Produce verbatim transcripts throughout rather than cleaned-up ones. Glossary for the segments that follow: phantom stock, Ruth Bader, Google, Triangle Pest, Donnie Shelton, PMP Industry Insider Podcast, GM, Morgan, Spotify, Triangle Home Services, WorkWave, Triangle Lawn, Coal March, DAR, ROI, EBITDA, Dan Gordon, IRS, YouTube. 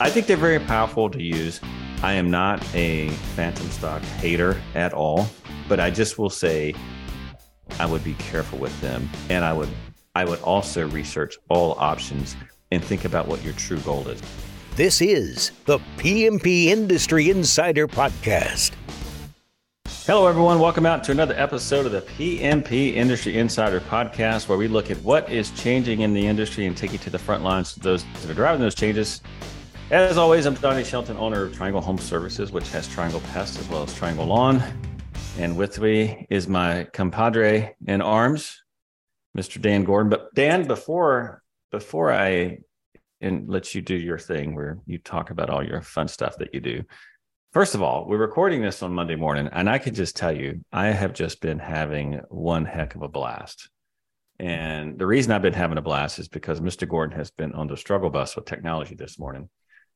I think they're very powerful to use. I am not a phantom stock hater at all, but I just will say I would be careful with them. And I would I would also research all options and think about what your true goal is. This is the P M P Industry Insider Podcast. Hello, everyone. Welcome out to another episode of the P M P Industry Insider Podcast, where we look at what is changing in the industry and take you to the front lines to those that are driving those changes. As always, I'm Donnie Shelton, owner of Triangle Home Services, which has Triangle Pest as well as Triangle Lawn. And with me is my compadre in arms, Mister Dan Gordon. But Dan, before before I in, let you do your thing where you talk about all your fun stuff that you do, first of all, we're recording this on Monday morning, and I can just tell you, I have just been having one heck of a blast. And the reason I've been having a blast is because Mister Gordon has been on the struggle bus with technology this morning.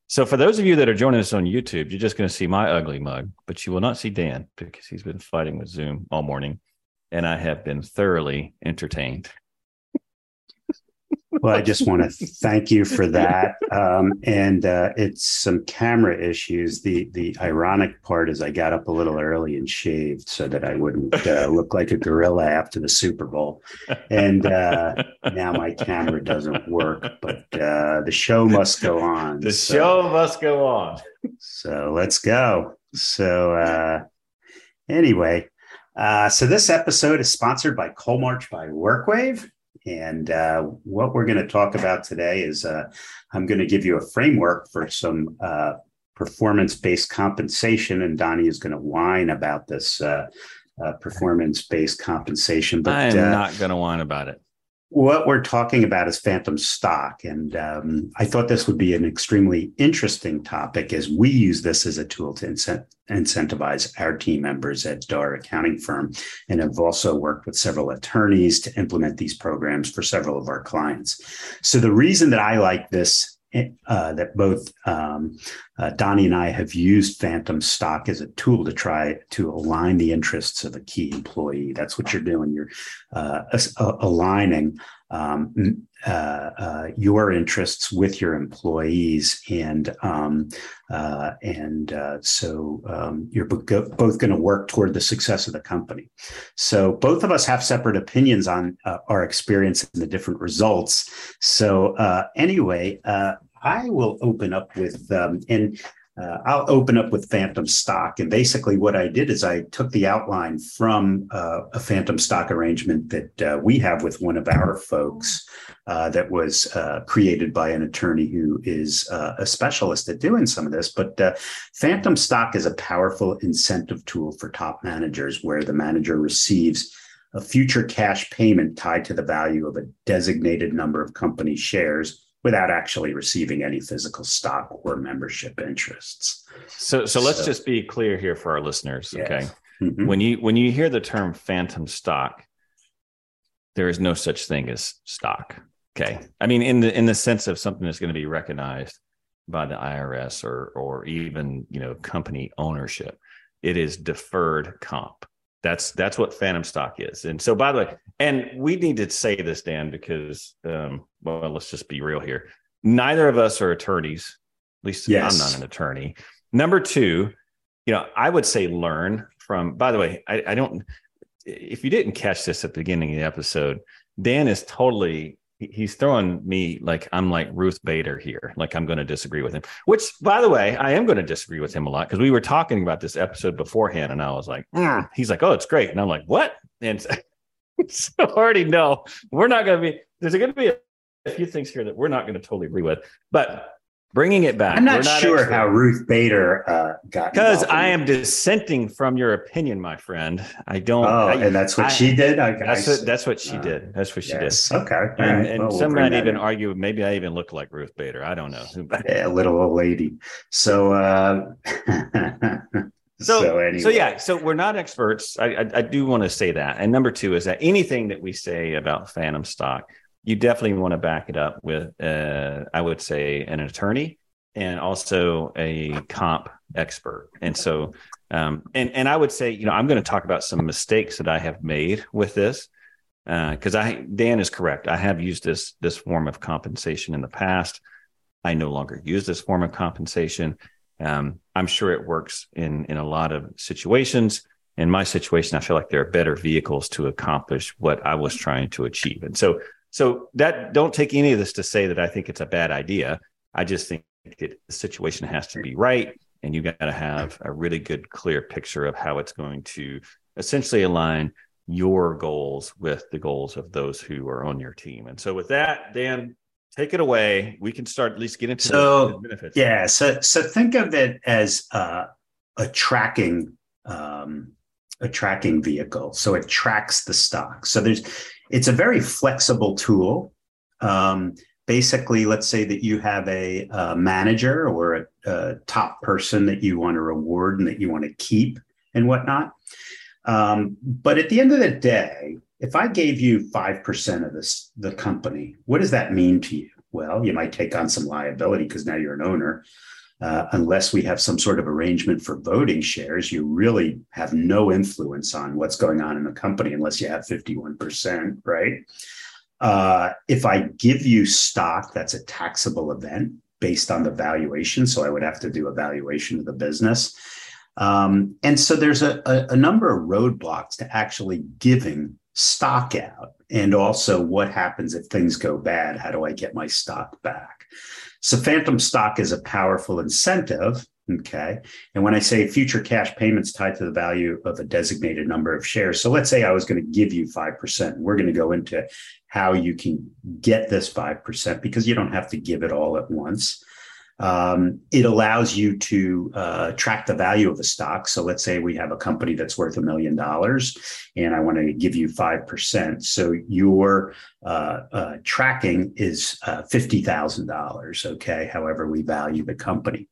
So for those of you that are joining us on YouTube, you're just going to see my ugly mug, but you will not see Dan because he's been fighting with Zoom all morning, and I have been thoroughly entertained. Well, I just want to thank you for that. Um, and uh, it's some camera issues. The the ironic part is I got up a little early and shaved so that I wouldn't uh, look like a gorilla after the Super Bowl. And uh, now my camera doesn't work, but uh, the show must go on. The so, show must go on. So let's go. So uh, anyway, uh, so this episode is sponsored by Coal March by WorkWave. And uh, what we're going to talk about today is uh, I'm going to give you a framework for some uh, performance-based compensation. And Donnie is going to whine about this uh, uh, performance-based compensation. But I am uh, not going to whine about it. What we're talking about is phantom stock. And um, I thought this would be an extremely interesting topic as we use this as a tool to incent- incentivize our team members at D A R accounting firm. And have also worked with several attorneys to implement these programs for several of our clients. So the reason that I like this, uh, that both um, uh, Donnie and I have used phantom stock as a tool to try to align the interests of a key employee. That's what you're doing. You're uh, uh, aligning um, uh, uh, your interests with your employees. And um, uh, and uh, so um, you're both going to work toward the success of the company. So both of us have separate opinions on uh, our experience and the different results. So uh, anyway, uh, I will open up with, um, and uh, I'll open up with phantom stock. And basically what I did is I took the outline from uh, a phantom stock arrangement that uh, we have with one of our folks uh, that was uh, created by an attorney who is uh, a specialist at doing some of this. But uh, phantom stock is a powerful incentive tool for top managers where the manager receives a future cash payment tied to the value of a designated number of company shares without actually receiving any physical stock or membership interests. So so let's so, just be clear here for our listeners, yes. Okay? Mm-hmm. When you when you hear the term phantom stock, there is no such thing as stock, okay? I mean, in the in the sense of something that's going to be recognized by the I R S or or even, you know, company ownership. It is deferred comp. That's that's what phantom stock is. And so, by the way, and we need to say this, Dan, because, um, well, let's just be real here. Neither of us are attorneys. At least yes. I'm not an attorney. Number two, you know, I would say learn from, by the way, I, I don't, if you didn't catch this at the beginning of the episode, Dan is totally, he's throwing me like, I'm like Ruth Bader here. Like I'm going to disagree with him, which by the way, I am going to disagree with him a lot because we were talking about this episode beforehand and I was like, mm. He's like, oh, it's great. And I'm like, what? And so, so I already know we're not going to be, there's going to be a few things here that we're not going to totally agree with, but bringing it back. I'm not, not sure actually, how Ruth Bader uh, got because I am dissenting from your opinion, my friend. I don't. Oh, I, and that's what I, she did. I, that's, I, what, that's what she uh, did. That's what she yes. did. Okay. And, right. and well, some we'll might even in. argue. Maybe I even look like Ruth Bader. I don't know. Yeah, little old lady. So. Uh, so, so, anyway. so yeah. So we're not experts. I, I, I do want to say that. And number two is that anything that we say about phantom stock, you definitely want to back it up with, uh, I would say, an attorney and also a comp expert. And so, um, and and I would say, you know, I'm going to talk about some mistakes that I have made with this because uh, I Dan is correct. I have used this this form of compensation in the past, I no longer use this form of compensation. Um, I'm sure it works in, in a lot of situations. In my situation, I feel like there are better vehicles to accomplish what I was trying to achieve. And so, so that don't take any of this to say that I think it's a bad idea. I just think it, the situation has to be right. And you got to have a really good, clear picture of how it's going to essentially align your goals with the goals of those who are on your team. And so with that, Dan, take it away. We can start at least get into so, the benefits. Yeah. So, so think of it as uh, a tracking, um, a tracking vehicle. So it tracks the stock. So there's, it's a very flexible tool. Um, basically, let's say that you have a, a manager or a, a top person that you want to reward and that you want to keep and whatnot. Um, but at the end of the day, if I gave you five percent of this, the company, what does that mean to you? Well, you might take on some liability because now you're an owner. Uh, unless we have some sort of arrangement for voting shares, you really have no influence on what's going on in the company unless you have fifty-one percent, right? Uh, if I give you stock, that's a taxable event based on the valuation. So I would have to do a valuation of the business. Um, and so there's a, a, a number of roadblocks to actually giving stock out, and also what happens if things go bad? How do I get my stock back? So phantom stock is a powerful incentive, okay? And when I say future cash payments tied to the value of a designated number of shares, so let's say I was going to give you five percent. We're going to go into how you can get this five percent because you don't have to give it all at once. Um, it allows you to uh, track the value of a stock. So let's say we have a company that's worth a million dollars and I want to give you five percent. So your uh, uh, tracking is uh, fifty thousand dollars, okay, however we value the company.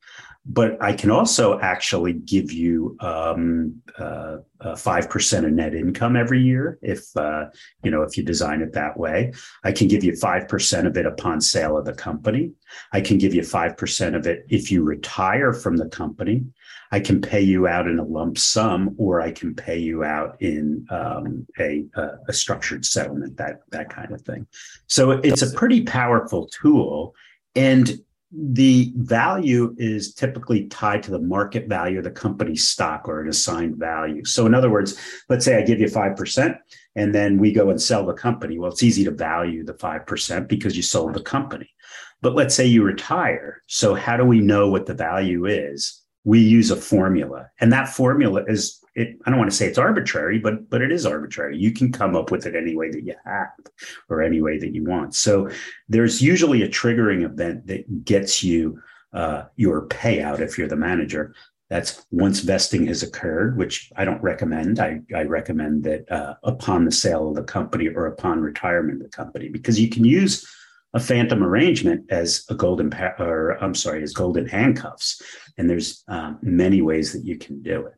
But I can also actually give you um, uh, uh, five percent of net income every year if, uh, you know, if you design it that way. I can give you five percent of it upon sale of the company. I can give you five percent of it if you retire from the company. I can pay you out in a lump sum, or I can pay you out in um, a, a structured settlement, that, that kind of thing. So it's a pretty powerful tool. And the value is typically tied to the market value of the company's stock or an assigned value. So in other words, let's say I give you five percent and then we go and sell the company. Well, it's easy to value the five percent because you sold the company. But let's say you retire. So how do we know what the value is? We use a formula. And that formula is, it, I don't want to say it's arbitrary, but but it is arbitrary. You can come up with it any way that you have or any way that you want. So there's usually a triggering event that gets you uh, your payout if you're the manager. That's once vesting has occurred, which I don't recommend. I, I recommend that uh, upon the sale of the company or upon retirement of the company, because you can use a phantom arrangement as a golden pa- or I'm sorry, as golden handcuffs. And there's um, many ways that you can do it.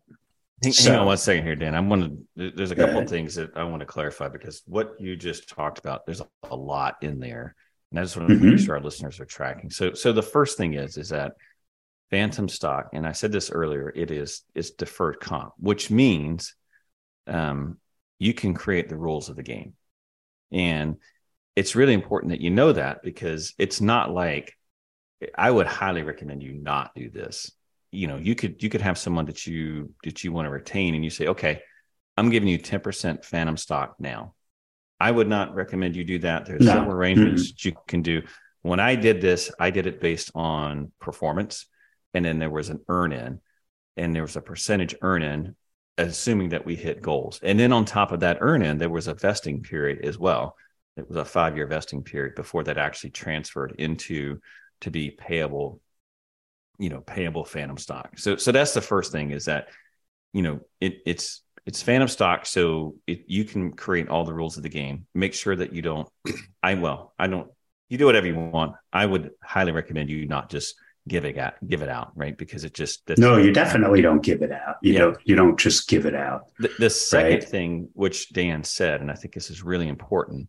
Hang, so, hang on one second here, Dan. I want to. There's a couple of things that I want to clarify because what you just talked about, there's a, a lot in there, and I just want to mm-hmm. make sure our listeners are tracking. So, so the first thing is, is that phantom stock, and I said this earlier, it is it's deferred comp, which means um, you can create the rules of the game, and it's really important that you know that because it's not like I would highly recommend you not do this. You know, you could you could have someone that you that you want to retain and you say, okay, I'm giving you ten percent phantom stock now. I would not recommend you do that. There's no. some arrangements mm-hmm. that you can do. When I did this, I did it based on performance. And then there was an earn in and there was a percentage earn in, assuming that we hit goals. And then on top of that earn in, there was a vesting period as well. It was a five-year vesting period before that actually transferred into to be payable. You know, payable phantom stock. So, so that's the first thing is that, you know, it, it's, it's phantom stock. So it, you can create all the rules of the game, make sure that you don't, I, well, I don't, you do whatever you want. I would highly recommend you not just give it out, give it out. Right. Because it just, that's no, you definitely out. Don't give it out. You yeah. don't, you don't just give it out. The, the second right? thing, which Dan said, and I think this is really important.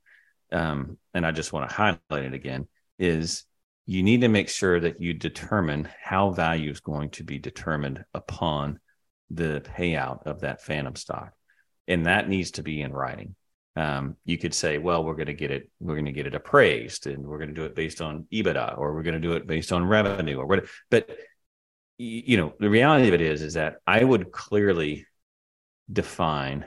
Um, and I just want to highlight it again is, you need to make sure that you determine how value is going to be determined upon the payout of that phantom stock. And that needs to be in writing. Um, you could say, well, we're going to get it, we're going to get it appraised, and we're going to do it based on EBITDA, or we're going to do it based on revenue, or whatever. But you know, the reality of it is, is that I would clearly define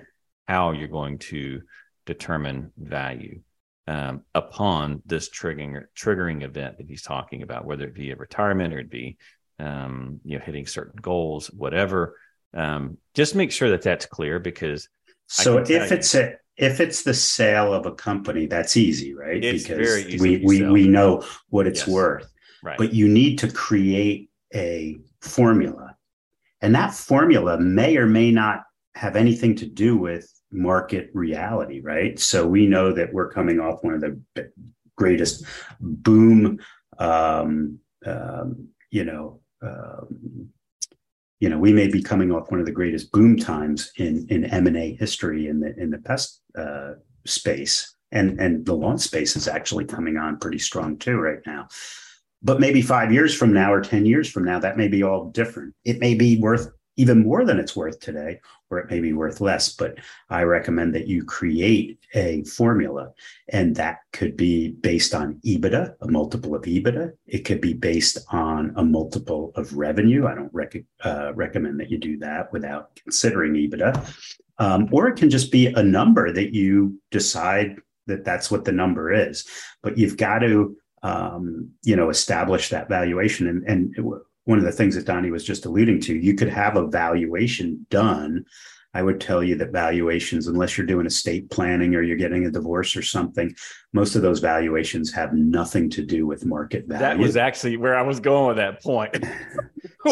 how you're going to determine value um, upon this triggering triggering event that he's talking about, whether it be a retirement or it be um, you know, hitting certain goals, whatever. Um, just make sure that that's clear, because so if it's you, a if it's the sale of a company, that's easy, right? It's because very easy we we, we know what it's yes. worth, right? But you need to create a formula, and that formula may or may not have anything to do with market reality, right? So we know that we're coming off one of the greatest boom, um, um, you know, um, you know, we may be coming off one of the greatest boom times in in M and A history in the in the pest uh, space, and and the lawn space is actually coming on pretty strong too right now. But maybe five years from now or ten years from now, that may be all different. It may be worth even more than it's worth today, or it may be worth less. But I recommend that you create a formula, and that could be based on EBITDA, a multiple of EBITDA. It could be based on a multiple of revenue. I don't rec- uh, recommend that you do that without considering EBITDA. Um, or it can just be a number that you decide that that's what the number is. But you've got to um, you know, establish that valuation. And, and it, one of the things that Donnie was just alluding to, you could have a valuation done. I would tell you that valuations, unless you're doing estate planning or you're getting a divorce or something, most of those valuations have nothing to do with market value. That was actually where I was going with that point.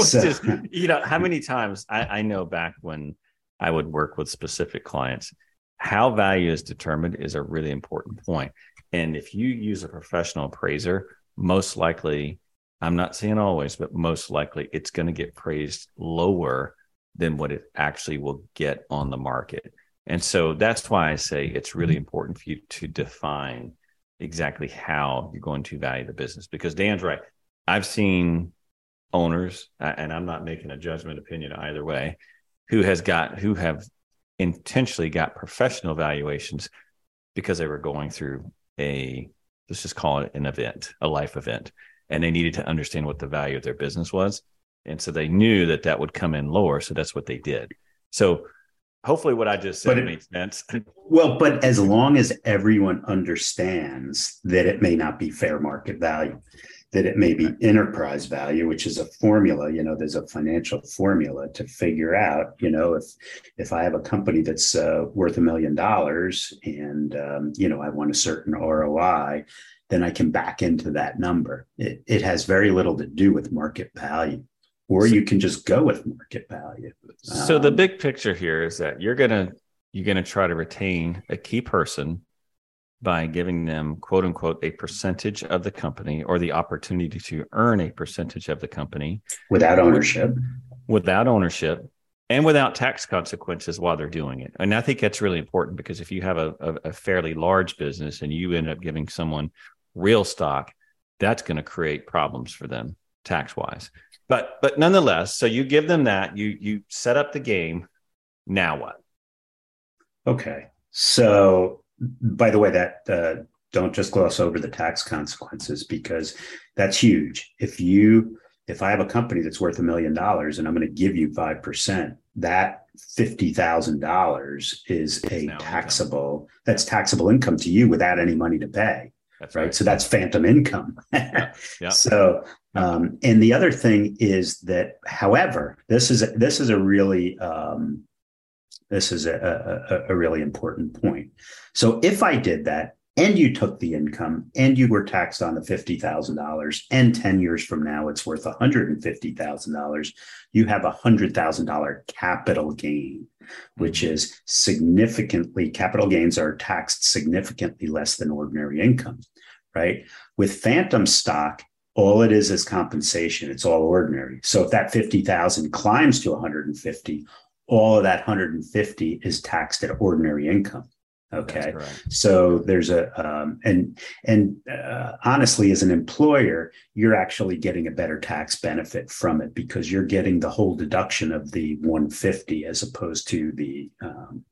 So, just, you know, how many times I, I know back when I would work with specific clients, how value is determined is a really important point. And if you use a professional appraiser, most likely, I'm not saying always, but most likely it's going to get praised lower than what it actually will get on the market. And so that's why I say it's really important for you to define exactly how you're going to value the business, because Dan's right. I've seen owners, and I'm not making a judgment opinion either way, who has got, who have intentionally got professional valuations because they were going through a, let's just call it an event, a life event. And they needed to understand what the value of their business was. And so they knew that that would come in lower. So that's what they did. So hopefully what I just said it, makes sense. Well, but as long as everyone understands that it may not be fair market value, that it may be enterprise value, which is a formula, you know, there's a financial formula to figure out, you know, if, if I have a company that's uh, worth a million dollars and, um, you know, I want a certain R O I, then I can back into that number. It, it has very little to do with market value, or so, you can just go with market value. So um, the big picture here is that you're going to, you're going to try to retain a key person by giving them, quote unquote, a percentage of the company, or the opportunity to earn a percentage of the company without ownership, without ownership and without tax consequences while they're doing it. And I think that's really important, because if you have a, a, a fairly large business and you end up giving someone real stock, that's going to create problems for them tax wise. But, but nonetheless, so you give them that, you, you set up the game. Now what? Okay. So by the way, that, uh, don't just gloss over the tax consequences, because that's huge. If you, if I have a company that's worth a million dollars and I'm going to give you five percent, that fifty thousand dollars is a taxable, income. that's taxable income to you without any money to pay. That's right. right. So that's phantom income. Yeah. Yeah. So, um, and the other thing is that, however, this is, a, this is a really, um, this is a, a, a really important point. So if I did that and you took the income and you were taxed on the fifty thousand dollars and ten years from now, it's worth one hundred fifty thousand dollars, you have a one hundred thousand dollars capital gain, which is significantly, capital gains are taxed significantly less than ordinary income, right? With phantom stock, all it is is compensation. It's all ordinary. So if that fifty thousand climbs to one hundred fifty, all of that one hundred fifty is taxed at ordinary income. Okay. So there's a, um, and, and uh, honestly, as an employer, you're actually getting a better tax benefit from it, because you're getting the whole deduction of the one hundred fifty as opposed to the, um,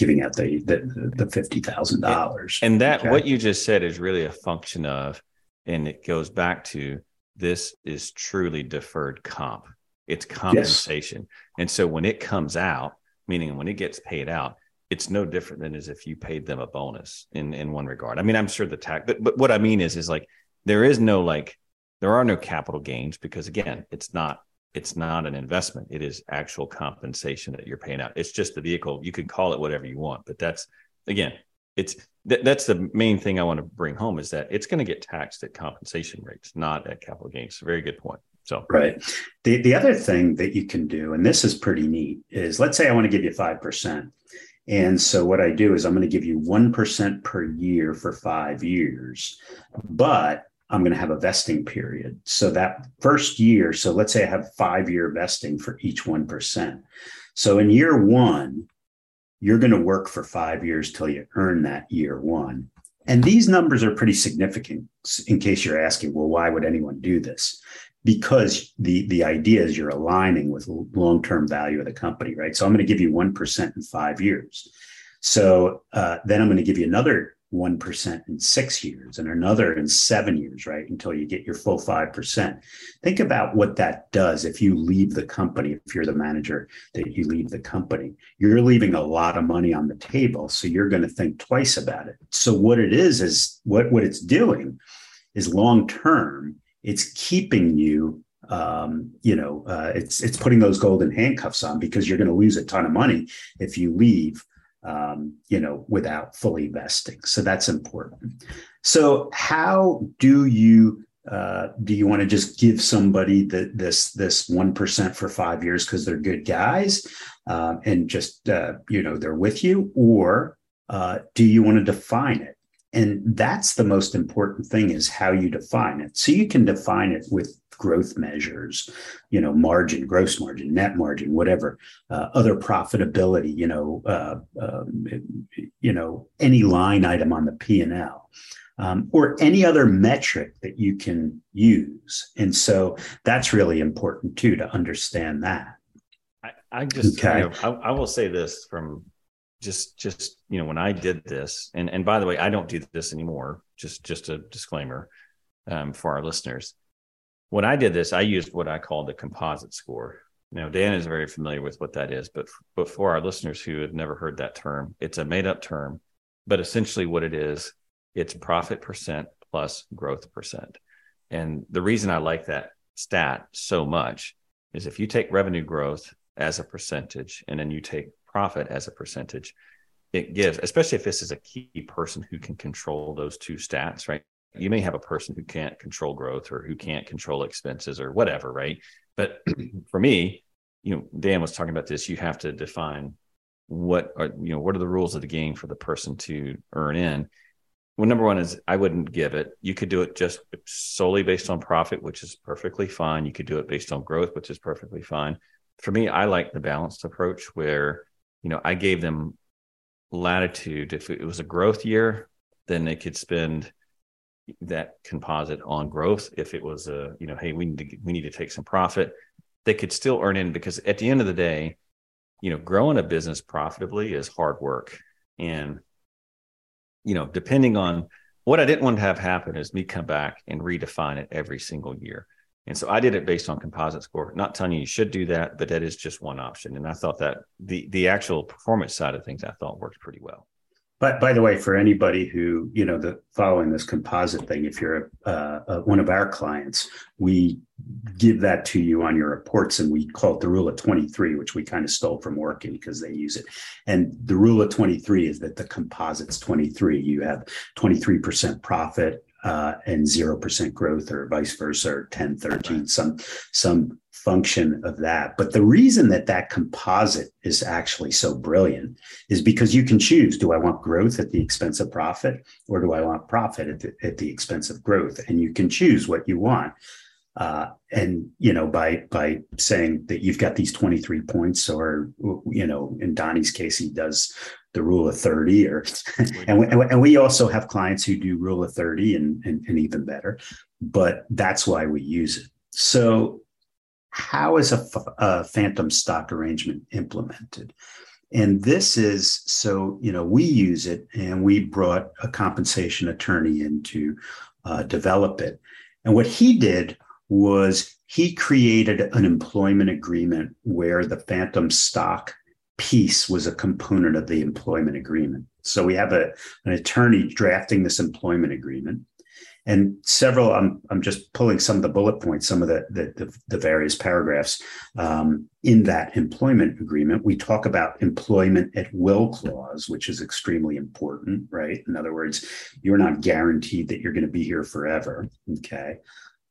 giving out the the, the fifty thousand dollars. And that, okay? What you just said is really a function of, and it goes back to, this is truly deferred comp. It's compensation. Yes. And so when it comes out, meaning when it gets paid out, it's no different than as if you paid them a bonus in, in one regard. I mean, I'm sure the tax, but, but what I mean is, is like, there is no, like, there are no capital gains, because again, it's not, it's not an investment. It is actual compensation that you're paying out. It's just the vehicle. You can call it whatever you want, but that's, again, it's, th- that's the main thing I want to bring home, is that it's going to get taxed at compensation rates, not at capital gains. Very good point. So, right. The, the other thing that you can do, and this is pretty neat, is let's say I want to give you five percent. And so what I do is I'm going to give you one percent per year for five years, but I'm going to have a vesting period. So that first year, so let's say I have five-year vesting for each one percent. So in year one, you're going to work for five years till you earn that year one. And these numbers are pretty significant in case you're asking, well, why would anyone do this? Because the, the idea is you're aligning with long-term value of the company, right? So I'm going to give you one percent in five years. So uh, then I'm going to give you another one percent in six years and another in seven years, right? Until you get your full five percent. Think about what that does if you leave the company, if you're the manager, that you leave the company. You're leaving a lot of money on the table, so you're going to think twice about it. So what it is, is what, what it's doing is long-term, it's keeping you, um, you know, uh, it's it's putting those golden handcuffs on, because you're going to lose a ton of money if you leave, um, you know, without fully vesting. So that's important. So how do you uh, do you want to just give somebody the, this this one percent for five years because they're good guys um, and just, uh, you know, they're with you? Or uh, do you want to define it? And that's the most important thing, is how you define it. So you can define it with growth measures, you know, margin, gross margin, net margin, whatever, uh, other profitability, you know, uh, um, you know, any line item on the P and L, um, or any other metric that you can use. And so that's really important too, to understand that. I, I just, okay. you know, I, I will say this from. Just, just, you know, when I did this, and, and by the way, I don't do this anymore, just, just a disclaimer um, for our listeners. When I did this, I used what I call the composite score. Now, Dan is very familiar with what that is, but, but for our listeners who have never heard that term, it's a made up term, but essentially what it is, it's profit percent plus growth percent. And the reason I like that stat so much is if you take revenue growth as a percentage, and then you take profit as a percentage, it gives, especially if this is a key person who can control those two stats, right? You may have a person who can't control growth or who can't control expenses or whatever, right? But for me, you know, Dan was talking about this, you have to define what are, you know, what are the rules of the game for the person to earn in. Well, number one is I wouldn't give it. You could do it just solely based on profit, which is perfectly fine. You could do it based on growth, which is perfectly fine. For me, I like the balanced approach where, you know, I gave them latitude. If it was a growth year, then they could spend that composite on growth. If it was a, you know, hey, we need to, we need to take some profit, they could still earn in, because at the end of the day, you know, growing a business profitably is hard work. And, you know, depending on what I didn't want to have happen is me come back and redefine it every single year. And so I did it based on composite score, not telling you you should do that, but that is just one option. And I thought that the, the actual performance side of things, I thought worked pretty well. But by the way, for anybody who, you know, the following this composite thing, if you're a, uh, a, one of our clients, we give that to you on your reports, and we call it the rule of twenty-three, which we kind of stole from Morgan because they use it. And the rule of twenty-three is that the composite's twenty-three. You have twenty-three percent profit, Uh, and zero percent growth, or vice versa, or ten, thirteen, some, some function of that. But the reason that that composite is actually so brilliant is because you can choose, do I want growth at the expense of profit, or do I want profit at the, at the expense of growth? And you can choose what you want. Uh, and, you know, by, by saying that you've got these twenty-three points, or, you know, in Donnie's case, he does the rule of thirty, or and, we, and we also have clients who do rule of thirty and, and, and even better, but that's why we use it. So how is a, a phantom stock arrangement implemented? And this is, so, you know, we use it, and we brought a compensation attorney in to uh, develop it. And what he did was he created an employment agreement where the phantom stock piece was a component of the employment agreement. So we have a, an attorney drafting this employment agreement, and several, I'm, I'm just pulling some of the bullet points, some of the, the, the, the various paragraphs um, in that employment agreement. We talk about employment at will clause, which is extremely important, right? In other words, you're not guaranteed that you're going to be here forever. Okay.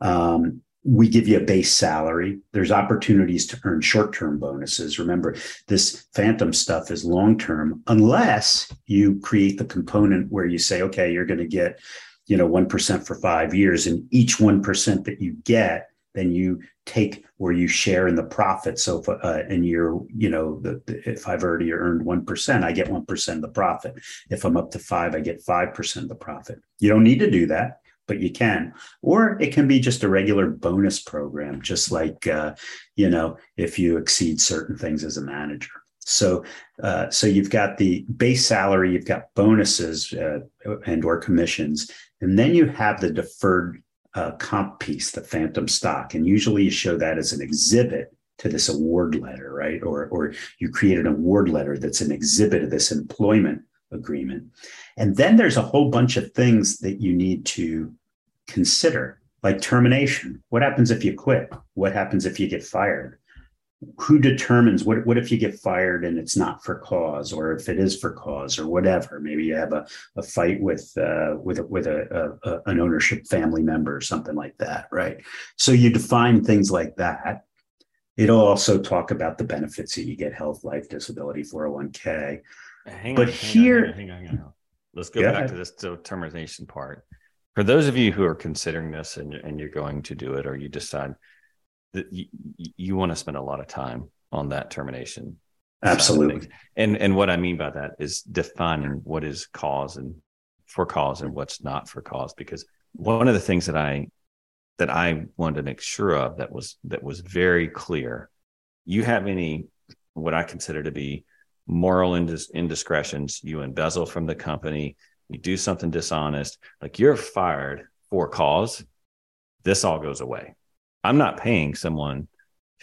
Um, we give you a base salary. There's opportunities to earn short-term bonuses. Remember, this phantom stuff is long-term, unless you create the component where you say, okay, you're going to get, you know, one percent for five years, and each one percent that you get, then you take or you share in the profit. So if, uh, and you're, you know, the, the, if I've already earned one percent, I get one percent of the profit. If I'm up to five, I get five percent of the profit. You don't need to do that, but you can. Or it can be just a regular bonus program, just like, uh, you know, if you exceed certain things as a manager. So, uh, so you've got the base salary, you've got bonuses uh, and or commissions, and then you have the deferred uh, comp piece, the phantom stock. And usually you show that as an exhibit to this award letter, right? Or, or you create an award letter that's an exhibit of this employment agreement. And then there's a whole bunch of things that you need to consider, like termination. What happens if you quit? What happens if you get fired? Who determines what, what if you get fired and it's not for cause, or if it is for cause, or whatever? Maybe you have a, a fight with uh, with, with a, a, a, an ownership family member or something like that, right? So you define things like that. It'll also talk about the benefits that you get: health, life, disability, four oh one k. Hang on, but hang here, on, hang on, hang on, hang on. Let's go yeah, back I, to this termination part. For those of you who are considering this and, and you're going to do it, or you decide that you, you want to spend a lot of time on that termination. Absolutely. And and what I mean by that is defining what is cause and for cause and what's not for cause. Because one of the things that I that I wanted to make sure of that was that was very clear. You have any what I consider to be moral indis- indiscretions. You embezzle from the company. You do something dishonest. Like, you're fired for cause. This all goes away. I'm not paying someone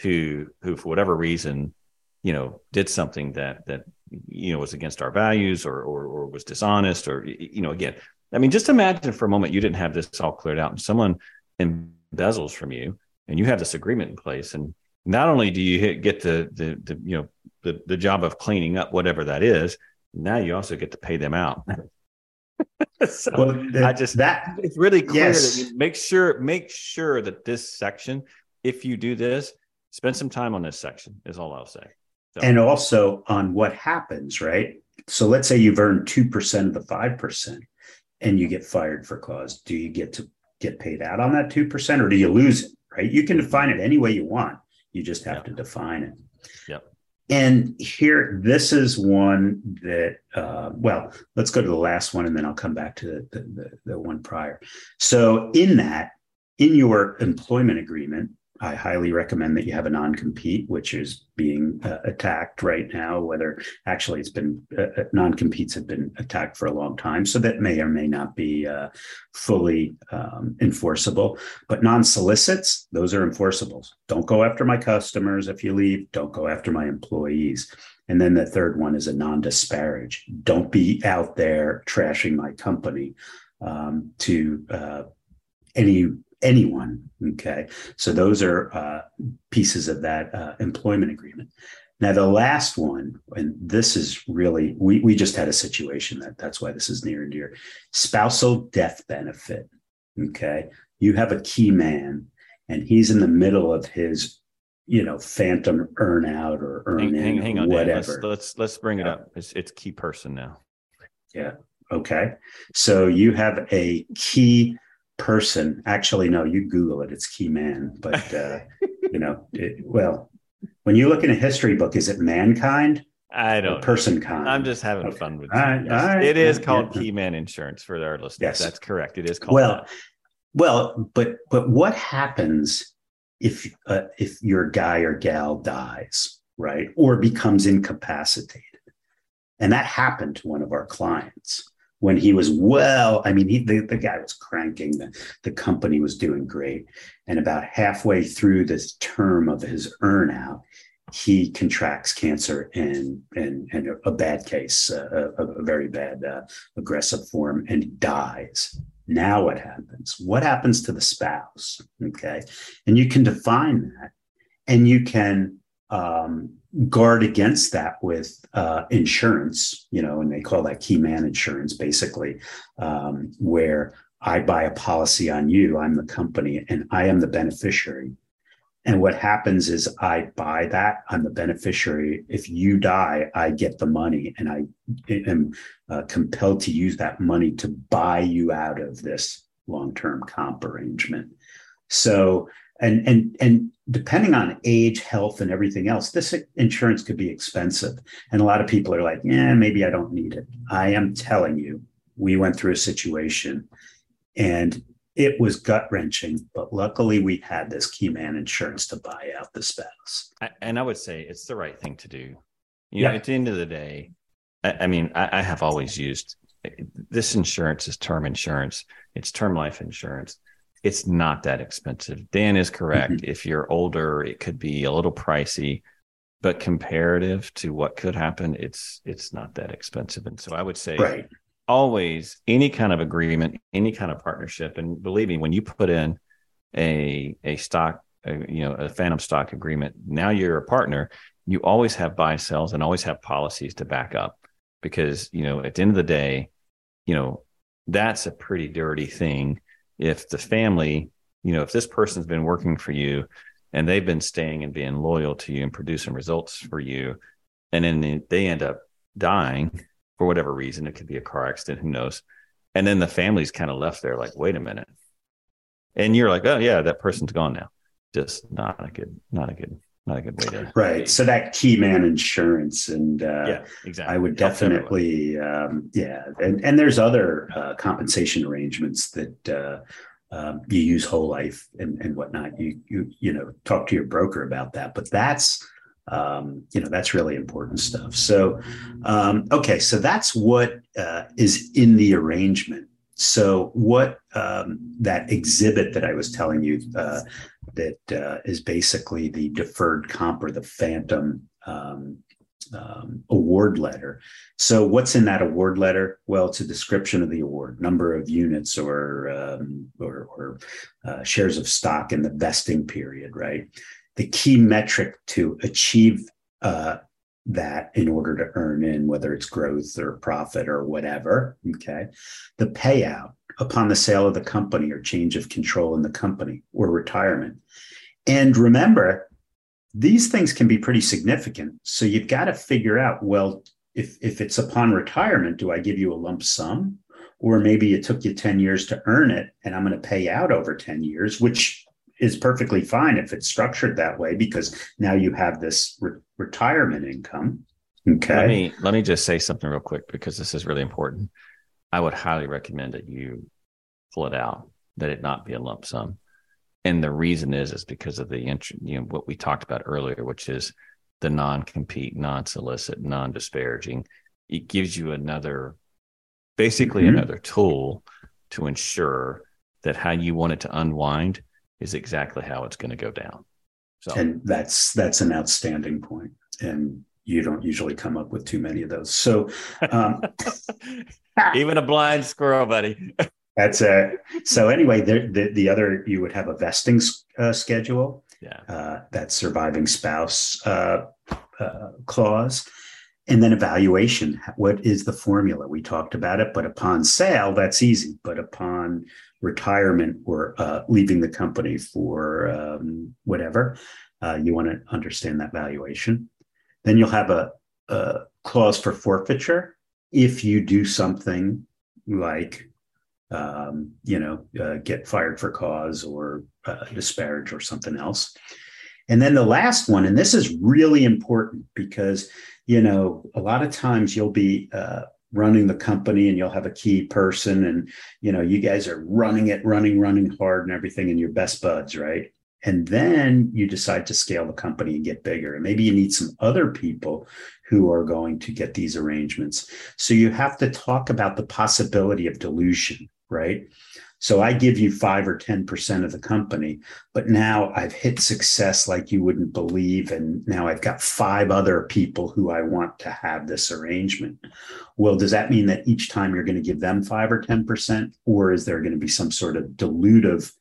who, who for whatever reason, you know, did something that, that, you know, was against our values, or, or, or was dishonest, or, you know, again, I mean, just imagine for a moment, you didn't have this all cleared out and someone embezzles from you and you have this agreement in place. And not only do you hit, get the, the, the, you know, the, the job of cleaning up whatever that is, now you also get to pay them out. So well, the, I just that it's really clear yes. that you make sure make sure that this section, if you do this, spend some time on this section is all I'll say. So. And also on what happens, right? So let's say you've earned two percent of the five percent and you get fired for cause. Do you get to get paid out on that two percent or do you lose it? Right? You can define it any way you want. You just have yep. to define it. Yep. And here, this is one that, uh, well, let's go to the last one, and then I'll come back to the, the, the one prior. So in that, in your employment agreement, I highly recommend that you have a non-compete, which is being uh, attacked right now, whether actually it's been, uh, non-competes have been attacked for a long time. So that may or may not be uh, fully um, enforceable, but non-solicits, those are enforceable. Don't go after my customers if you leave, don't go after my employees. And then the third one is a non-disparage. Don't be out there trashing my company um, to uh, any anyone. Okay. So those are uh, pieces of that uh, employment agreement. Now, the last one, and this is really, we, we just had a situation that that's why this is near and dear. Spousal death benefit. Okay. You have a key man and he's in the middle of his, you know, phantom earn out or earn hang, in hang, hang on, whatever. Let's, let's, let's bring it up. It's, it's key person now. Yeah. Okay. So you have a key person. Actually, no, you Google it. It's key man. But, uh, you know, it, well, when you look in a history book, is it mankind? I don't. Person kind. I'm just having okay. fun with all right, yes. all right. It is yeah, called yeah. key man insurance for our listeners. Yes. That's correct. It is called well, that. Well, but but what happens if uh, if your guy or gal dies, right? Or becomes incapacitated? And that happened to one of our clients when he was, well, I mean, he, the, the guy was cranking, the, the company was doing great. And about halfway through this term of his earnout, he contracts cancer and, and, and a bad case, uh, a, a very bad uh, aggressive form, and dies. Now what happens? What happens to the spouse? Okay. And you can define that, and you can um, guard against that with uh, insurance, you know, and they call that key man insurance, basically, um, where I buy a policy on you, I'm the company, and I am the beneficiary. And what happens is I buy that, I'm the beneficiary. If you die, I get the money, and I am uh, compelled to use that money to buy you out of this long-term comp arrangement. So, and, and, and depending on age, health, and everything else, this insurance could be expensive. And a lot of people are like, yeah, maybe I don't need it. I am telling you, we went through a situation, and it was gut-wrenching, but luckily we had this key man insurance to buy out the spouse. And I would say it's the right thing to do. You yeah. know, at the end of the day, I, I mean, I, I have always used this insurance is term insurance. It's term life insurance. It's not that expensive. Dan is correct. Mm-hmm. If you're older, it could be a little pricey, but comparative to what could happen, it's it's not that expensive. And so I would say... Right. Always, any kind of agreement, any kind of partnership, and believe me, when you put in a a stock, a, you know, a phantom stock agreement, now you're a partner. You always have buy sells and always have policies to back up, because you know at the end of the day, you know that's a pretty dirty thing. If the family, you know, if this person's been working for you and they've been staying and being loyal to you and producing results for you, and then they end up dying. For whatever reason, it could be a car accident, who knows? And then the family's kind of left there like, wait a minute. And you're like, oh yeah, that person's gone now. Just not a good, not a good, not a good way to. Right. So that key man insurance, and uh, yeah, exactly. I would definitely, um, yeah. And, and there's other uh, compensation arrangements that uh, um, you use whole life and, and whatnot. You, you, you know, talk to your broker about that, but that's, Um, you know, that's really important stuff. So, um, okay, so that's what uh, is in the arrangement. So what um, that exhibit that I was telling you uh, that uh, is basically the deferred comp or the phantom um, um, award letter. So what's in that award letter? Well, it's a description of the award, number of units or, um, or, or uh, shares of stock in the vesting period, right? The key metric to achieve uh, that in order to earn in, whether it's growth or profit or whatever, okay? The payout upon the sale of the company or change of control in the company or retirement. And remember, these things can be pretty significant. So you've got to figure out, well, if, if it's upon retirement, do I give you a lump sum? Or maybe it took you ten years to earn it and I'm going to pay out over ten years, which is perfectly fine if it's structured that way, because now you have this re- retirement income. Okay. Let me, let me just say something real quick, because this is really important. I would highly recommend that you pull it out, that it not be a lump sum. And the reason is, is because of the, you know, what we talked about earlier, which is the non-compete, non-solicit, non-disparaging. It gives you another, basically mm-hmm. another tool to ensure that how you want it to unwind is exactly how it's going to go down. So, and that's that's an outstanding point. And you don't usually come up with too many of those. So, um, even a blind squirrel, buddy. That's it. So anyway, the, the, the other, you would have a vesting uh, schedule. Yeah. Uh, that surviving spouse uh, uh, clause. And then evaluation. What is the formula? We talked about it, but upon sale, that's easy. But upon retirement or uh, leaving the company for um, whatever, uh, you want to understand that valuation. Then you'll have a, a clause for forfeiture. If you do something like, um, you know, uh, get fired for cause or uh, disparage or something else. And then the last one, and this is really important because, you know, a lot of times you'll be uh, running the company and you'll have a key person and, you know, you guys are running it, running, running hard and everything, and your best buds, right? And then you decide to scale the company and get bigger. And maybe you need some other people who are going to get these arrangements. So you have to talk about the possibility of dilution, right? So I give you five or ten percent of the company, but now I've hit success like you wouldn't believe. And now I've got five other people who I want to have this arrangement. Well, does that mean that each time you're going to give them five or ten percent? Or is there going to be some sort of dilutive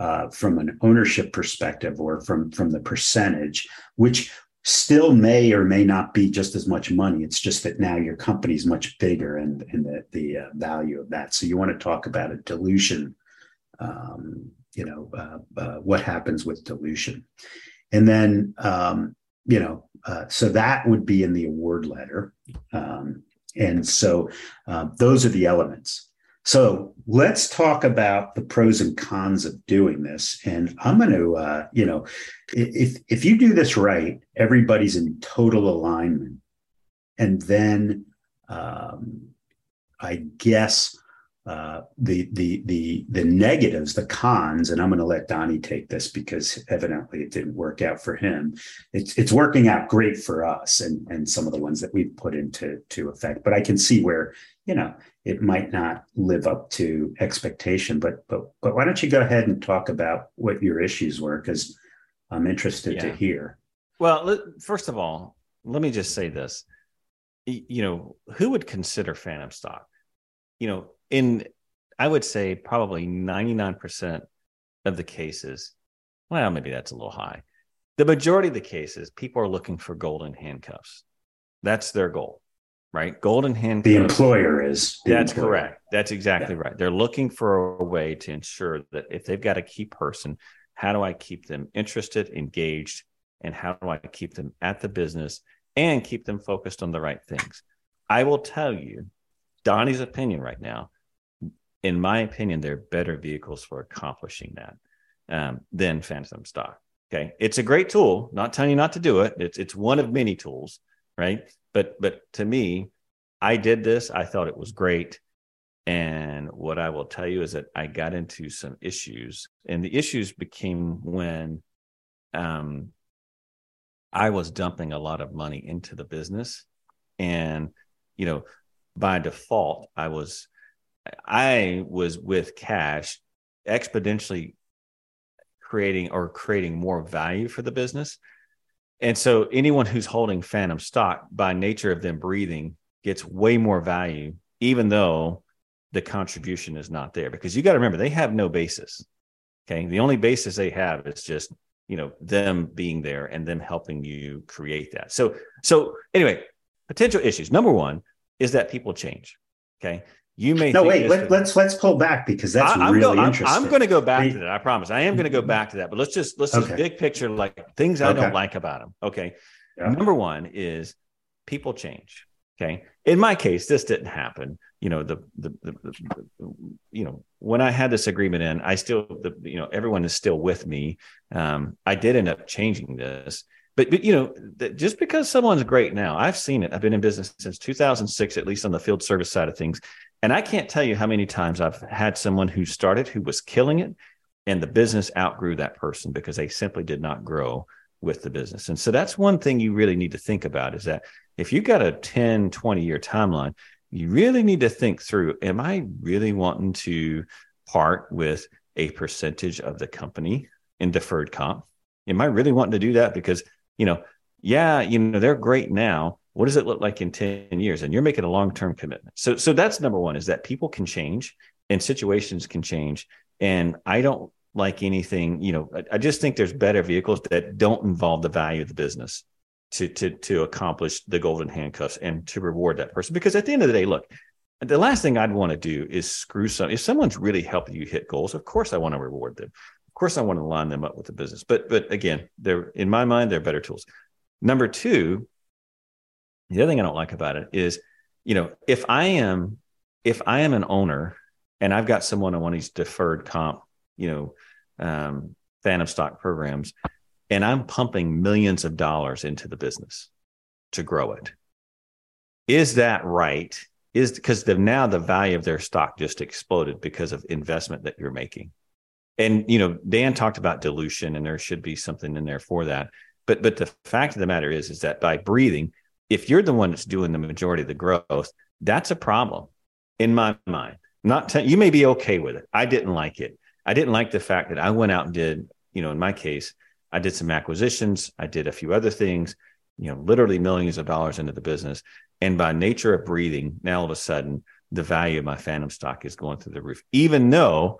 uh, from an ownership perspective or from, from the percentage, which still may or may not be just as much money? It's just that now your company is much bigger and, and the, the uh, value of that. So you want to talk about a dilution, um, you know, uh, uh, what happens with dilution. And then, um, you know, uh, so that would be in the award letter. Um, and so uh, those are the elements. So let's talk about the pros and cons of doing this. And I'm going to, uh, you know, if if you do this right, everybody's in total alignment. And then um, I guess uh, the the the the negatives, the cons, and I'm going to let Donnie take this because evidently it didn't work out for him. It's it's working out great for us and and some of the ones that we've put into to effect. But I can see where, you know, it might not live up to expectation, but but but why don't you go ahead and talk about what your issues were, because I'm interested yeah. to hear. Well, first of all, let me just say this: you know, who would consider phantom stock? You know, in I would say probably ninety-nine percent of the cases. Well, maybe that's a little high. The majority of the cases, people are looking for golden handcuffs. That's their goal. Right. Golden handcuffs. The employer is. The That's employer. Correct. That's exactly yeah. right. They're looking for a way to ensure that if they've got a key person, how do I keep them interested, engaged, and how do I keep them at the business and keep them focused on the right things? I will tell you, Donnie's opinion right now, in my opinion, there are better vehicles for accomplishing that um, than phantom stock. Okay. It's a great tool. Not telling you not to do it. It's, it's one of many tools. Right. But but to me, I did this. I thought it was great. And what I will tell you is that I got into some issues. And the issues became when um, I was dumping a lot of money into the business. And, you know, by default, I was I was with cash exponentially creating or creating more value for the business. And so anyone who's holding phantom stock, by nature of them breathing, gets way more value, even though the contribution is not there. Because you got to remember, they have no basis. Okay. The only basis they have is just, you know, them being there and them helping you create that. So, so anyway, potential issues. Number one is that people change. Okay. You may no wait. Let, let's let's pull back because that's I, I'm really go, I'm, interesting. I'm going to go back I, to that. I promise. I am going to go back to that. But let's just let's okay. just big picture, like things I okay. don't like about them. Okay. Yeah. Number one is people change. Okay. In my case, this didn't happen. You know the the, the, the the you know when I had this agreement in, I still the you know everyone is still with me. Um, I did end up changing this, but but you know th- just because someone's great now, I've seen it. I've been in business since two thousand six, at least on the field service side of things. And I can't tell you how many times I've had someone who started who was killing it and the business outgrew that person because they simply did not grow with the business. And so that's one thing you really need to think about is that if you've got a ten, twenty year timeline, you really need to think through, am I really wanting to part with a percentage of the company in deferred comp? Am I really wanting to do that? Because, you know, yeah, you know, they're great now. What does it look like in ten years? And you're making a long-term commitment. So, so that's number one, is that people can change and situations can change. And I don't like anything, you know, I, I just think there's better vehicles that don't involve the value of the business to, to, to accomplish the golden handcuffs and to reward that person. Because at the end of the day, look, the last thing I'd want to do is screw some, if someone's really helping you hit goals, of course I want to reward them. Of course I want to line them up with the business, but, but again, they're in my mind, they're better tools. Number two, the other thing I don't like about it is, you know, if I am, if I am an owner and I've got someone on one of these deferred comp, you know, um, phantom stock programs, and I'm pumping millions of dollars into the business to grow it. Is that right? Is because now the value of their stock just exploded because of investment that you're making. And, you know, Dan talked about dilution, and there should be something in there for that. But but the fact of the matter is, is that by breathing, if you're the one that's doing the majority of the growth, that's a problem in my mind. Not t- you may be okay with it. I didn't like it. I didn't like the fact that I went out and did, you know, in my case, I did some acquisitions. I did a few other things, you know, literally millions of dollars into the business. And by nature of breathing, now all of a sudden, the value of my phantom stock is going through the roof, even though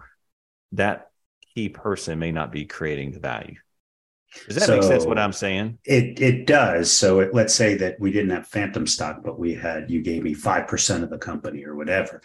that key person may not be creating the value. Does that so make sense what I'm saying? It it does. So it, let's say that we didn't have phantom stock, but we had, you gave me five percent of the company or whatever.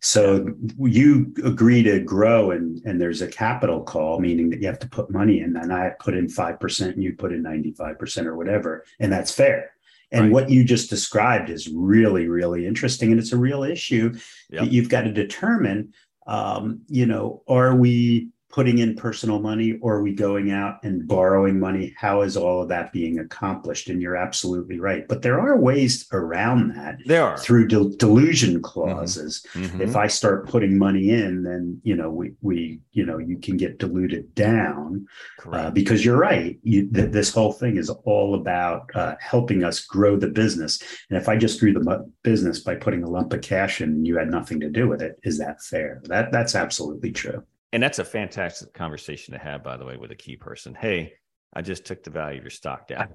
So you agree to grow and, and there's a capital call, meaning that you have to put money in, and I put in five percent and you put in ninety-five percent or whatever. And that's fair. And right. What you just described is really, really interesting. And it's a real issue yep. that you've got to determine, um, you know, are we putting in personal money, or are we going out and borrowing money? How is all of that being accomplished? And you're absolutely right. But there are ways around that. There are. Through del- delusion clauses. Mm-hmm. If I start putting money in, then, you know, we, we you know, you can get diluted down uh, because you're right. You, th- this whole thing is all about uh, helping us grow the business. And if I just grew the mu- business by putting a lump of cash in and you had nothing to do with it, is that fair? That That's absolutely true. And that's a fantastic conversation to have, by the way, with a key person. Hey, I just took the value of your stock down.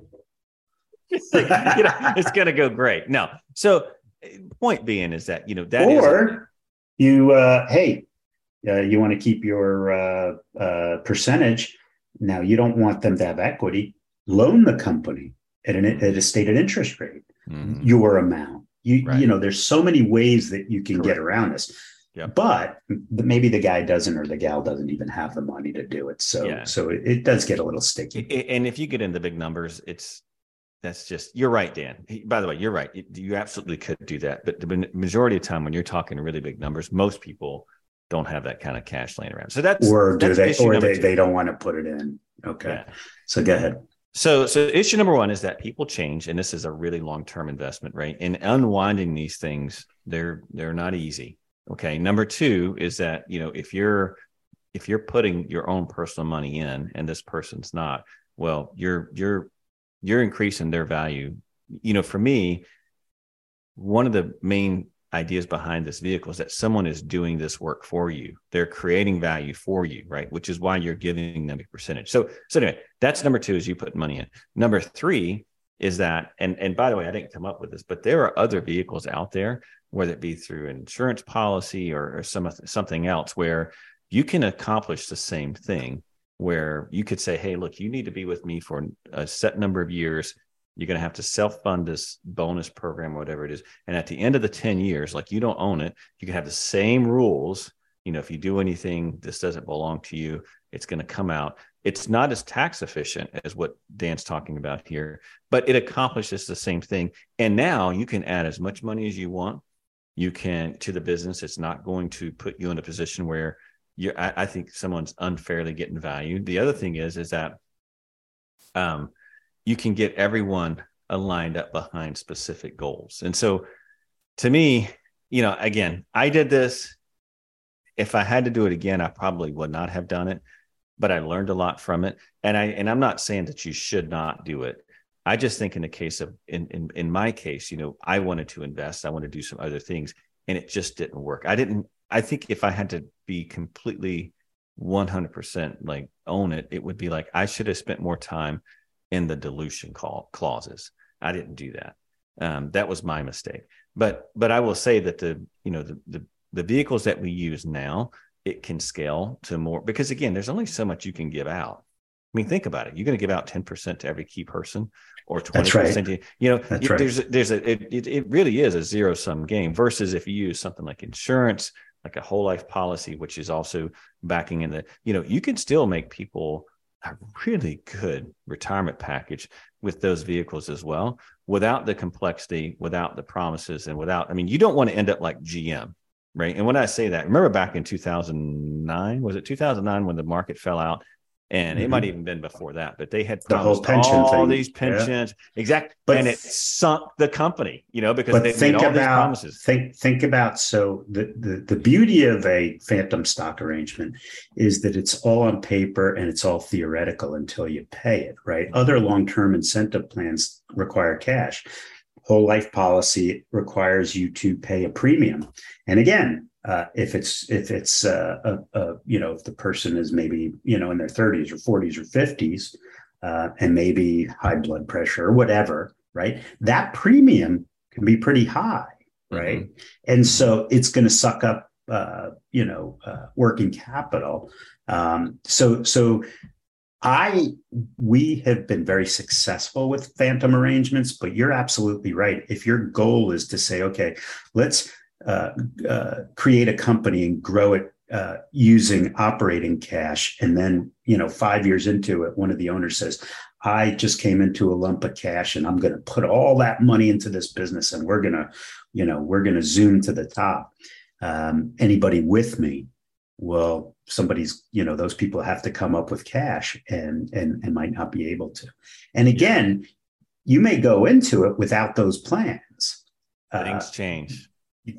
It's, like, you know, it's going to go great. No. So point being is that, you know, that or is. Or you, uh, hey, uh, you want to keep your uh, uh, percentage. Now, you don't want them to have equity. Loan the company at, an, at a stated interest rate, mm-hmm. your amount. You, right. you know, there's so many ways that you can Correct. Get around this. Yeah. But maybe the guy doesn't, or the gal doesn't even have the money to do it. So, yeah. so it, it does get a little sticky. And if you get into big numbers, it's, that's just, you're right, Dan. By the way, you're right. You absolutely could do that. But the majority of the time when you're talking really big numbers, most people don't have that kind of cash laying around. So that's, or do that's they, issue or number they, two. They don't want to put it in. Okay. Yeah. So go ahead. So, so issue number one is that people change, and this is a really long-term investment, right? And unwinding these things, they're, they're not easy. Okay. Number two is that, you know, if you're, if you're putting your own personal money in and this person's not, well, you're, you're, you're increasing their value. You know, for me, one of the main ideas behind this vehicle is that someone is doing this work for you. They're creating value for you, right? Which is why you're giving them a percentage. So, so anyway, that's number two, is you put money in. Number three is that, and, and by the way, I didn't come up with this, but there are other vehicles out there, whether it be through an insurance policy or, or some something else, where you can accomplish the same thing, where you could say, hey, look, you need to be with me for a set number of years. You're going to have to self-fund this bonus program, or whatever it is. And at the end of the ten years, like, you don't own it. You can have the same rules. You know, if you do anything, this doesn't belong to you. It's going to come out. It's not as tax efficient as what Dan's talking about here, but it accomplishes the same thing. And now you can add as much money as you want. You can to the business. It's not going to put you in a position where you're, I, I think someone's unfairly getting value. The other thing is, is that um, you can get everyone aligned up behind specific goals. And so to me, you know, again, I did this. If I had to do it again, I probably would not have done it, but I learned a lot from it. And I, and I'm not saying that you should not do it. I just think in the case of, in, in, in my case, you know, I wanted to invest, I wanted to do some other things, and it just didn't work. I didn't, I think if I had to be completely one hundred percent like own it, it would be like, I should have spent more time in the dilution call clauses. I didn't do that. Um, that was my mistake, but, but I will say that the, you know, the, the, the vehicles that we use now, it can scale to more, because again, there's only so much you can give out. I mean, think about it. You're going to give out ten percent to every key person, or twenty percent. That's right. to, you know, That's right. there's, there's a, it, it really is a zero sum game, versus if you use something like insurance, like a whole life policy, which is also backing in the, you know, you can still make people a really good retirement package with those vehicles as well, without the complexity, without the promises, and without, I mean, you don't want to end up like G M. Right. And when I say that, remember back in two thousand nine, was it two thousand nine when the market fell out? And mm-hmm. it might have even been before that, but they had promised the whole pension all thing. these pensions. Yeah. Exactly. But and it sunk the company, you know, because they made all about, these promises. Think, think about, so the, the, the beauty of a phantom stock arrangement is that it's all on paper and it's all theoretical until you pay it, right? Other long-term incentive plans require cash. Whole life policy requires you to pay a premium. And again, Uh, if it's if it's uh, a, a, you know, if the person is maybe, you know, in their thirties or forties or fifties uh, and maybe high blood pressure or whatever, right? That premium can be pretty high, right? Mm-hmm. And so it's going to suck up, uh, you know, uh, working capital. Um, so so I we have been very successful with phantom arrangements, but you're absolutely right. If your goal is to say, okay, let's Uh, uh, create a company and grow it uh, using operating cash. And then, you know, five years into it, one of the owners says, I just came into a lump of cash and I'm going to put all that money into this business and we're going to, you know, we're going to zoom to the top. Um, anybody with me? Well, somebody's, you know, those people have to come up with cash and, and, and might not be able to. And again, you may go into it without those plans. Uh, Things change.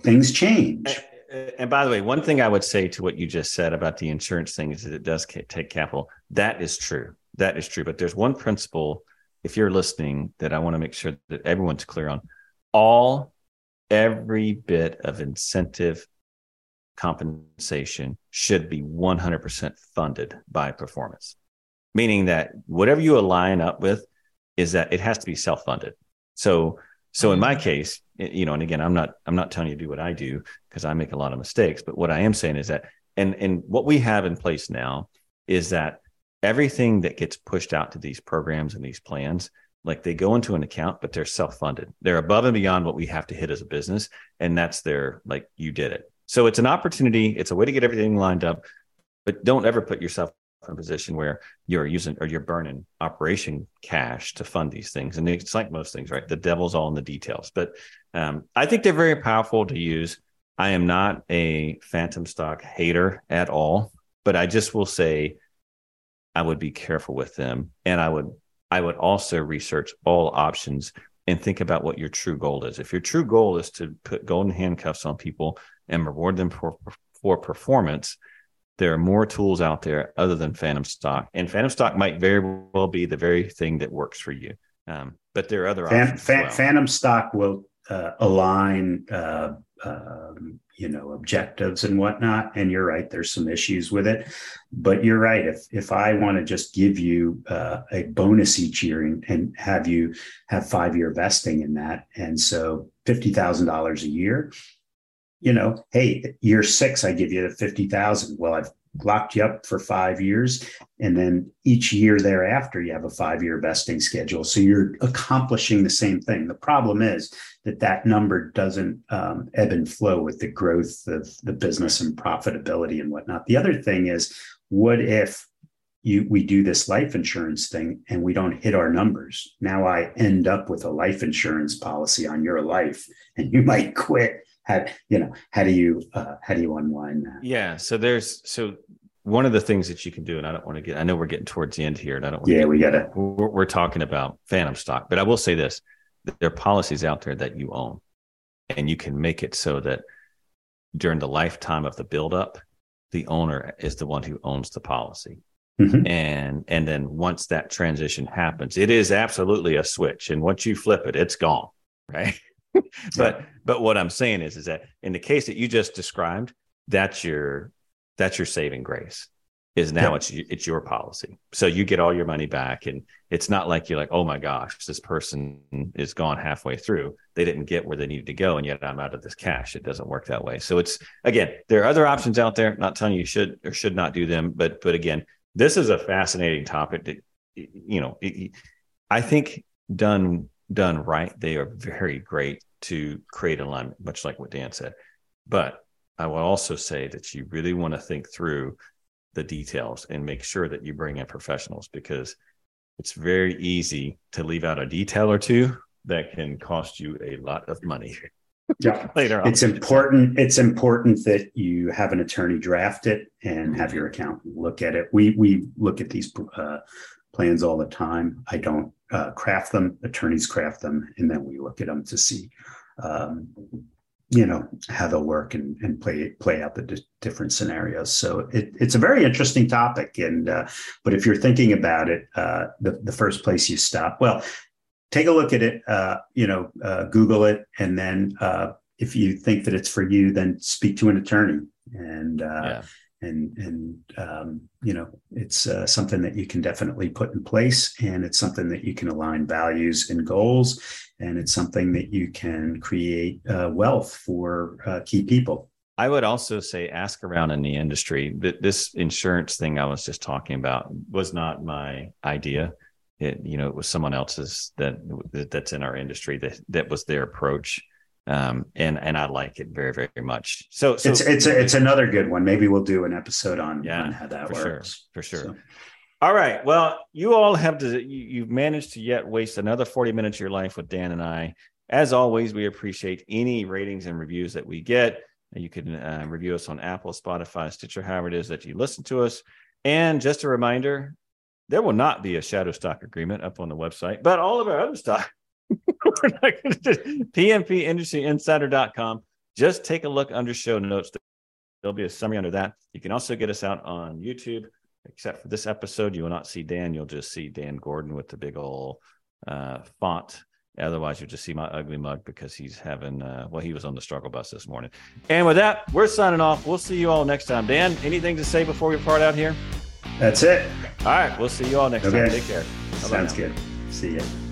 Things change. And, and by the way, one thing I would say to what you just said about the insurance thing is that it does ca- take capital. That is true. That is true. But there's one principle, if you're listening, that I want to make sure that everyone's clear on. All, every bit of incentive compensation should be one hundred percent funded by performance, meaning that whatever you align up with is that it has to be self-funded. So, so in my case, you know, and again, I'm not, I'm not telling you to do what I do because I make a lot of mistakes, but what I am saying is that, and, and what we have in place now is that everything that gets pushed out to these programs and these plans, like they go into an account, but they're self-funded. They're above and beyond what we have to hit as a business. And that's their, like, you did it. So it's an opportunity. It's a way to get everything lined up, but don't ever put yourself in a position where you're using or you're burning operation cash to fund these things. And it's like most things, right? The devil's all in the details, but um, I think they're very powerful to use. I am not a phantom stock hater at all, but I just will say I would be careful with them. And I would, I would also research all options and think about what your true goal is. If your true goal is to put golden handcuffs on people and reward them for, for performance, there are more tools out there other than phantom stock, and phantom stock might very well be the very thing that works for you. Um, but there are other Phan- options. Phan- well. Phantom stock will uh, align, uh, um, you know, objectives and whatnot. And you're right, there's some issues with it, but you're right. If if I want to just give you uh, a bonus each year and, and have you have five year vesting in that, and so fifty thousand dollars a year. You know, hey, year six, I give you the fifty thousand. Well, I've locked you up for five years. And then each year thereafter, you have a five-year vesting schedule. So you're accomplishing the same thing. The problem is that that number doesn't um, ebb and flow with the growth of the business and profitability and whatnot. The other thing is, what if you we do this life insurance thing and we don't hit our numbers? Now I end up with a life insurance policy on your life and you might quit. How, you know, how do you, uh, how do you unwind that? Yeah. So there's, so one of the things that you can do, and I don't want to get, I know we're getting towards the end here and I don't want to, yeah, we got it. We're, we're talking about phantom stock, but I will say this, there are policies out there that you own and you can make it so that during the lifetime of the buildup, the owner is the one who owns the policy. Mm-hmm. And, and then once that transition happens, it is absolutely a switch. And once you flip it, it's gone. Right. But but what I'm saying is, is that in the case that you just described, that's your that's your saving grace is now yeah. it's it's your policy. So you get all your money back. And it's not like you're like, oh, my gosh, this person is gone halfway through. They didn't get where they needed to go. And yet I'm out of this cash. It doesn't work that way. So it's, again, there are other options out there. I'm not telling you, you should or should not do them. But but again, this is a fascinating topic. That, you know, it, I think done done right, they are very great to create alignment, much like what Dan said. But I will also say that you really want to think through the details and make sure that you bring in professionals, because it's very easy to leave out a detail or two that can cost you a lot of money. yeah. later on. It's important. It's important that you have an attorney draft it and have your accountant look at it. We we look at these uh, plans all the time. I don't uh, craft them. Attorneys craft them, and then we look at them to see, um, you know, how they'll work and, and play play out the di- different scenarios. So it, it's a very interesting topic. And uh, but if you're thinking about it, uh, the the first place you stop, well. Take a look at it, uh, you know, uh, Google it. And then uh, if you think that it's for you, then speak to an attorney. And, uh, yeah. and and um, you know, it's uh, something that you can definitely put in place. And it's something that you can align values and goals. And it's something that you can create uh, wealth for uh, key people. I would also say ask around in the industry. That this insurance thing I was just talking about was not my idea. It, you know, it was someone else's that that's in our industry that that was their approach, um, and and I like it very very much. So, so it's it's a, it's another good one. Maybe we'll do an episode on, yeah, on how that for works sure, for sure. So. All right. Well, you all have to you, you've managed to yet waste another forty minutes of your life with Dan and I. As always, we appreciate any ratings and reviews that we get. You can uh, review us on Apple, Spotify, Stitcher, however it is that you listen to us. And just a reminder. There will not be a shadow stock agreement up on the website, but all of our other stock, we're not going to P M P Industry Insider dot com. Just take a look under show notes. There'll be a summary under that. You can also get us out on YouTube, except for this episode. You will not see Dan. You'll just see Dan Gordon with the big old uh, font. Otherwise, you'll just see my ugly mug because he's having, uh, well, he was on the struggle bus this morning. And with that, we're signing off. We'll see you all next time. Dan, anything to say before we part out here? That's it. All right. We'll see you all next okay. time. Take care. How Sounds good. See you.